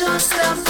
все с тобой.